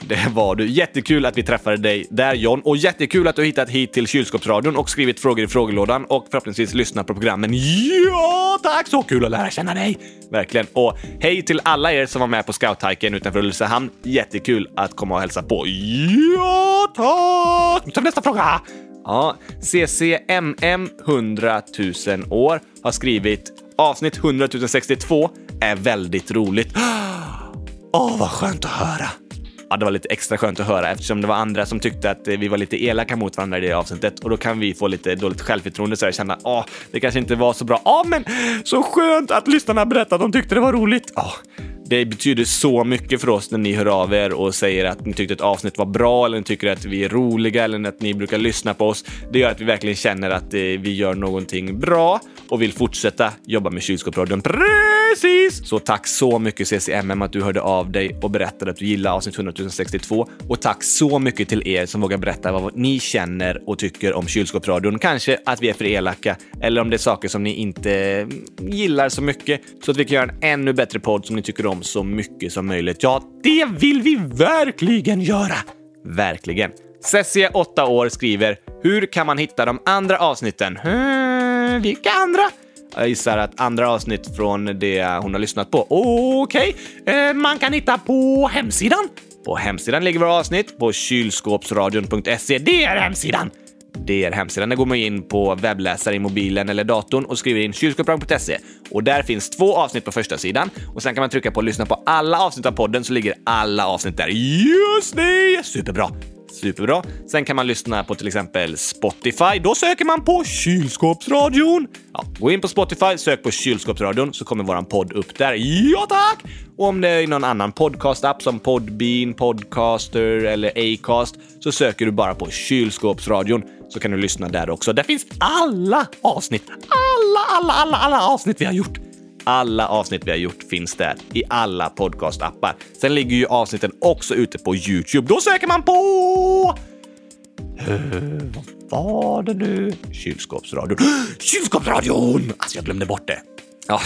Det var du. Jättekul att vi träffade dig där, John. Och jättekul att du hittat hit till kylskåpsradion och skrivit frågor i frågelådan och förhoppningsvis lyssnat på programmen. Ja, tack! Så kul att lära känna dig. Verkligen. Och hej till alla er som var med på scouthiken utanför Ulricehamn. Jättekul att komma och hälsa på. Ja, tack! Nu tar vi nästa fråga. Ja, C C M M hundratusen år har skrivit: avsnitt hundratusen sextiotvå är väldigt roligt. Åh, oh, vad skönt att höra. Ja, det var lite extra skönt att höra eftersom det var andra som tyckte att vi var lite elaka mot varandra i det avsnittet. Och då kan vi få lite dåligt självförtroende, så jag känner, åh, oh, det kanske inte var så bra. Ja, oh, men så skönt att lyssnarna berättade att de tyckte det var roligt. Ja. Oh. Det betyder så mycket för oss när ni hör av er och säger att ni tyckte ett avsnitt var bra, eller ni tycker att vi är roliga, eller att ni brukar lyssna på oss. Det gör att vi verkligen känner att vi gör någonting bra och vill fortsätta jobba med kylskåpsradion. Precis! Så tack så mycket C C M M att du hörde av dig och berättade att du gillar avsnitt ett hundra sextiotvå. Och tack så mycket till er som vågar berätta vad ni känner och tycker om kylskåpsradion. Kanske att vi är för elaka, eller om det är saker som ni inte gillar så mycket, så att vi kan göra en ännu bättre podd som ni tycker om så mycket som möjligt. Ja, det vill vi verkligen göra! Verkligen. Cessie, åtta år, skriver: hur kan man hitta de andra avsnitten? Hmm, vilka andra? Jag gissar att andra avsnitt från det hon har lyssnat på. Okej, okay. eh, man kan hitta på hemsidan. På hemsidan ligger våra avsnitt på kylskåpsradion punkt se. Det är hemsidan. Det är hemsidan. Där går man in på webbläsare i mobilen eller datorn och skriver in kylskåpsradion punkt se. Och där finns två avsnitt på första sidan. Och sen kan man trycka på lyssna på alla avsnitt av podden, så ligger alla avsnitt där. Just det! Superbra! Superbra. Sen kan man lyssna på till exempel Spotify. Då söker man på Kylskåpsradion. Ja, gå in på Spotify, sök på Kylskåpsradion, så kommer våran podd upp där. Ja, tack! Och om det är någon annan podcast-app som Podbean, Podcaster eller Acast, så söker du bara på Kylskåpsradion, så kan du lyssna där också. Där finns alla avsnitt. Alla, alla, alla, alla avsnitt vi har gjort. Alla avsnitt vi har gjort finns där i alla podcastappar. Sen ligger ju avsnitten också ute på YouTube. Då söker man på... Uh, vad var det nu? Kylskåpsradion. Kylskåpsradion! Alltså jag glömde bort det. Ja,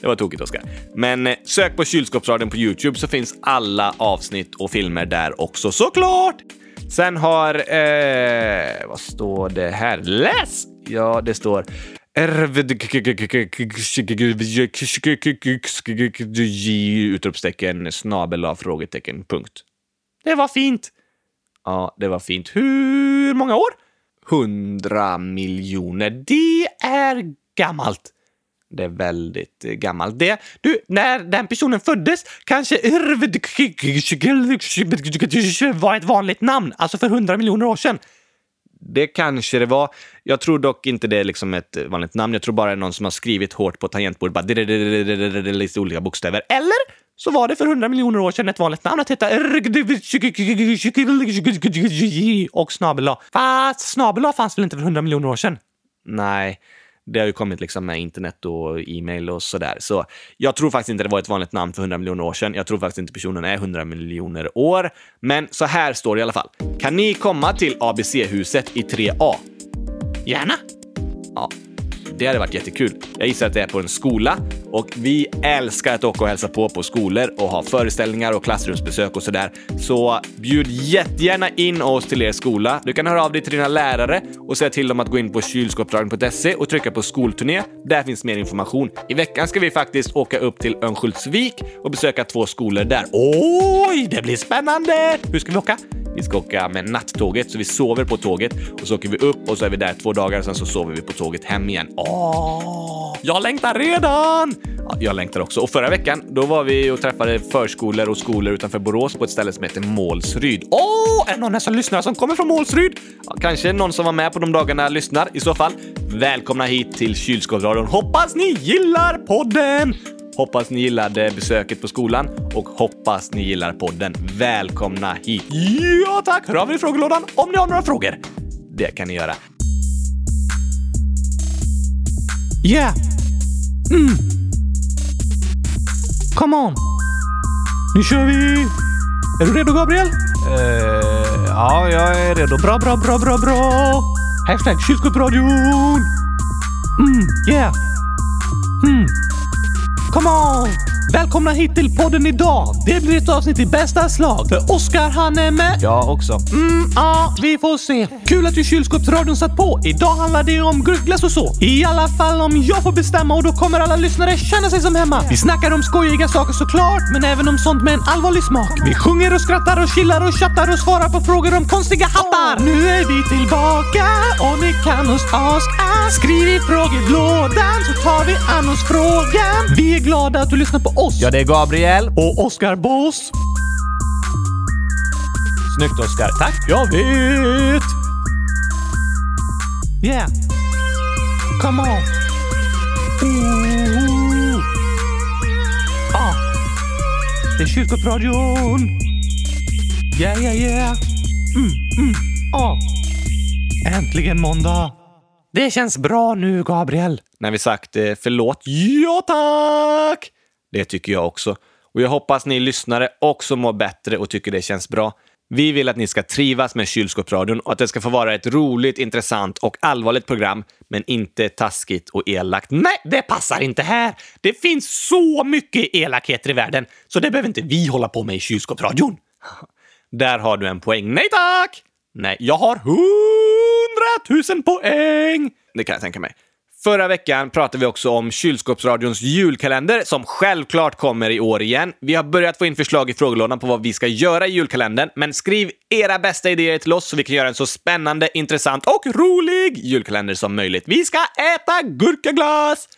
det var tokigt, Oskar. Men sök på Kylskåpsradion på YouTube, så finns alla avsnitt och filmer där också, såklart! Sen har... Eh, vad står det här? Läs! Ja, det står... utropstecken snabel av frågetecken punkt. Det var fint. Ja, det var fint. Hur många år? hundra miljoner. Det är gammalt. Det är väldigt gammalt. Det du, när den personen föddes kanske var ett vanligt namn, alltså för hundra miljoner år sedan. Det kanske det var. Jag tror dock inte det är liksom ett vanligt namn. Jag tror bara det är någon som har skrivit hårt på tangentbordet, bara lite olika bokstäver. Eller så var det för hundra miljoner år sedan ett vanligt namn att heta och snabel-a. Fast snabel-a fanns väl inte för hundra miljoner år sedan? Nej, det har ju kommit liksom med internet och e-mail och sådär. Så jag tror faktiskt inte det var ett vanligt namn för hundra miljoner år sedan. Jag tror faktiskt inte personen är hundra miljoner år. Men så här står det i alla fall. Kan ni komma till A B C-huset i tre A? Gärna! Ja, det hade varit jättekul. Jag gissar att det är på en skola. Och vi älskar att åka och hälsa på på skolor och ha föreställningar och klassrumsbesök och sådär. Så bjud jättegärna in oss till er skola. Du kan höra av dig till dina lärare och säga till dem att gå in på kylskåpsradion punkt se och trycka på skolturné. Där finns mer information. I veckan ska vi faktiskt åka upp till Örnsköldsvik och besöka två skolor där. Oj, det blir spännande! Hur ska vi åka? Vi ska åka med nattåget, så vi sover på tåget och så åker vi upp och så är vi där två dagar och sen så sover vi på tåget hem igen. Åh, jag längtar redan! Ja, jag längtar också. Och förra veckan, då var vi och träffade förskolor och skolor utanför Borås på ett ställe som heter Målsryd. Åh, är det någon här som lyssnar som kommer från Målsryd? Ja, kanske någon som var med på de dagarna lyssnar. I så fall, välkomna hit till Kylskåpsradion. Hoppas ni gillar podden! Hoppas ni gillade besöket på skolan och hoppas ni gillar podden. Välkomna hit! Ja, tack! Hör av er i frågelådan om ni har några frågor. Det kan ni göra. Yeah! Mm! Come on! Nu kör vi! Är du redo, Gabriel? Uh, ja, jag är redo. Bra, bra, bra, bra, bra! Hashtag Kylskåpsradion! Mm, yeah! Mm! Come on! Välkomna hit till podden idag! Det blir ett avsnitt i bästa slag. För Oskar, han är med. Jag också. Mm, ja, vi får se. Kul att du Kylskåpsradion satt på. Idag handlar det om gurkglass och så. I alla fall om jag får bestämma, och då kommer alla lyssnare känna sig som hemma. Vi snackar om skojiga saker såklart, men även om sånt med en allvarlig smak. Vi sjunger och skrattar och chillar och chattar och svarar på frågor om konstiga hattar. Nu är vi tillbaka och ni kan oss ask us. Skriv i frågelådan så tar vi an oss frågan. Vi är glada att du lyssnar på oss. Ja, det är Gabriel och Oskar Boss. Snyggt, Oskar. Tack, jag vet. Yeah. Come on. Ooh. Ah. Det är Kylskåpsradion. Yeah, yeah, yeah. Mm, mm. Ah. Äntligen måndag. Det känns bra nu, Gabriel. När vi sagt förlåt. Ja, tack! Det tycker jag också. Och jag hoppas ni lyssnare också mår bättre och tycker det känns bra. Vi vill att ni ska trivas med Kylskåpsradion och att det ska få vara ett roligt, intressant och allvarligt program, men inte taskigt och elakt. Nej, det passar inte här. Det finns så mycket elakheter i världen, så det behöver inte vi hålla på med i Kylskåpsradion. Där har du en poäng. Nej tack! Nej, jag har hundratusen poäng! Det kan jag tänka mig. Förra veckan pratade vi också om Kylskåpsradions julkalender som självklart kommer i år igen. Vi har börjat få in förslag i frågelådan på vad vi ska göra i julkalendern. Men skriv era bästa idéer till oss så vi kan göra en så spännande, intressant och rolig julkalender som möjligt. Vi ska äta gurkaglas!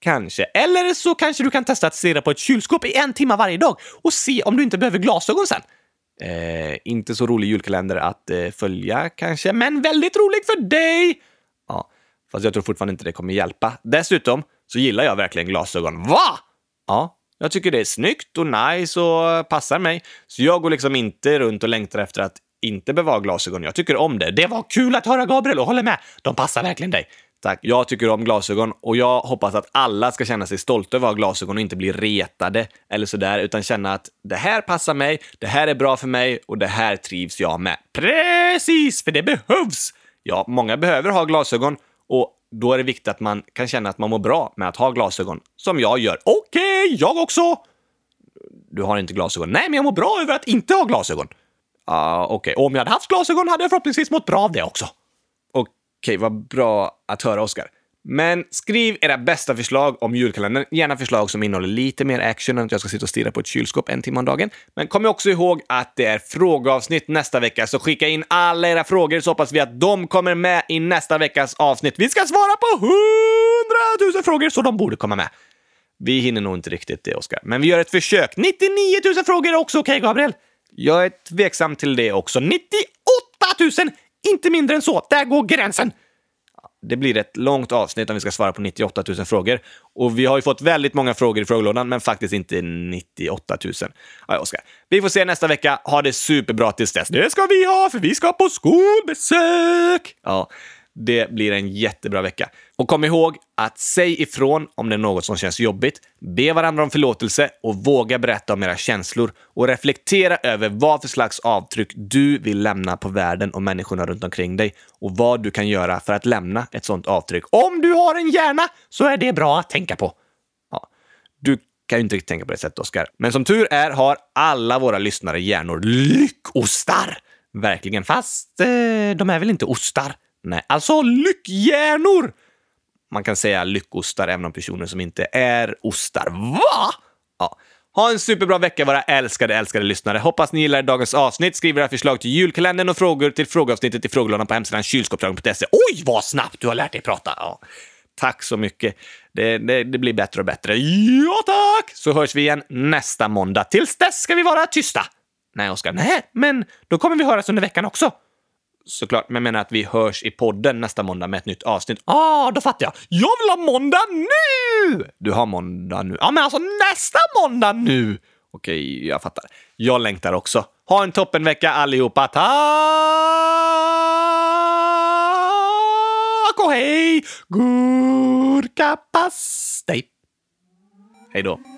Kanske. Eller så kanske du kan testa att stirra på ett kylskåp i en timme varje dag och se om du inte behöver glasögon sen. Eh, inte så rolig julkalender att eh, följa kanske, men väldigt rolig för dig! Ja. Fast jag tror fortfarande inte det kommer hjälpa. Dessutom så gillar jag verkligen glasögon. Va? Ja, jag tycker det är snyggt och nice och passar mig. Så jag går liksom inte runt och längtar efter att inte behöva glasögon. Jag tycker om det. Det var kul att höra, Gabriel, och håller med. De passar verkligen dig. Tack, jag tycker om glasögon och jag hoppas att alla ska känna sig stolta över att ha glasögon och inte bli retade eller sådär, utan känna att det här passar mig, det här är bra för mig och det här trivs jag med. Precis, för det behövs! Ja, många behöver ha glasögon. Och då är det viktigt att man kan känna att man mår bra med att ha glasögon. Som jag gör. Okej, okay, jag också! Du har inte glasögon. Nej, men jag mår bra över att inte ha glasögon. Ja, uh, okej. Okay. Om jag hade haft glasögon hade jag förhoppningsvis mått bra av det också. Okej, okay, vad bra att höra, Oskar. Men skriv era bästa förslag om julkalendern. Gärna förslag som innehåller lite mer action än att jag ska sitta och stirra på ett kylskåp en timme om dagen. Men kom också ihåg att det är frågeavsnitt nästa vecka. Så skicka in alla era frågor så hoppas vi att de kommer med i nästa veckas avsnitt. Vi ska svara på hundratusen frågor så de borde komma med. Vi hinner nog inte riktigt det, Oskar. Men vi gör ett försök. nittioniotusen frågor är också okej, okay, Gabriel. Jag är tveksam till det också. nittioåttatusen, inte mindre än så. Där går gränsen. Det blir ett långt avsnitt om vi ska svara på nittioåttatusen frågor. Och vi har ju fått väldigt många frågor i frågelådan, men faktiskt inte nittioåttatusen. Ja, Oskar. Vi får se nästa vecka. Ha det superbra tills dess. Det ska vi ha, för vi ska på skolbesök! Ja, det blir en jättebra vecka. Och kom ihåg att säg ifrån om det är något som känns jobbigt. Be varandra om förlåtelse och våga berätta om era känslor. Och reflektera över vad för slags avtryck du vill lämna på världen och människorna runt omkring dig. Och vad du kan göra för att lämna ett sånt avtryck. Om du har en hjärna så är det bra att tänka på. Ja, du kan ju inte riktigt tänka på det sättet, Oskar. Men som tur är har alla våra lyssnare hjärnor lyckostar. Verkligen, fast eh, de är väl inte ostar? Nej, alltså lyckhjärnor! Man kan säga lyckostar även om personer som inte är ostar. Va? Ja. Ha en superbra vecka, våra älskade, älskade lyssnare. Hoppas ni gillar dagens avsnitt. Skriv era förslag till julkalendern och frågor till frågeavsnittet i frågelådan på hemsidan kylskåpsradion punkt se. Oj, vad snabbt du har lärt dig prata. Ja. Tack så mycket. Det, det, det blir bättre och bättre. Ja, tack! Så hörs vi igen nästa måndag. Tills dess ska vi vara tysta. Nej, Oskar. Nej, men då kommer vi höras under veckan också. Såklart, men jag menar att vi hörs i podden nästa måndag med ett nytt avsnitt. Ah, då fattar jag. Jag vill ha måndag nu! Du har måndag nu. Ja, ah, men alltså nästa måndag nu! Okej, jag fattar. Jag längtar också. Ha en toppenvecka allihopa. Tack och hej! Gurkapastej! Hej då.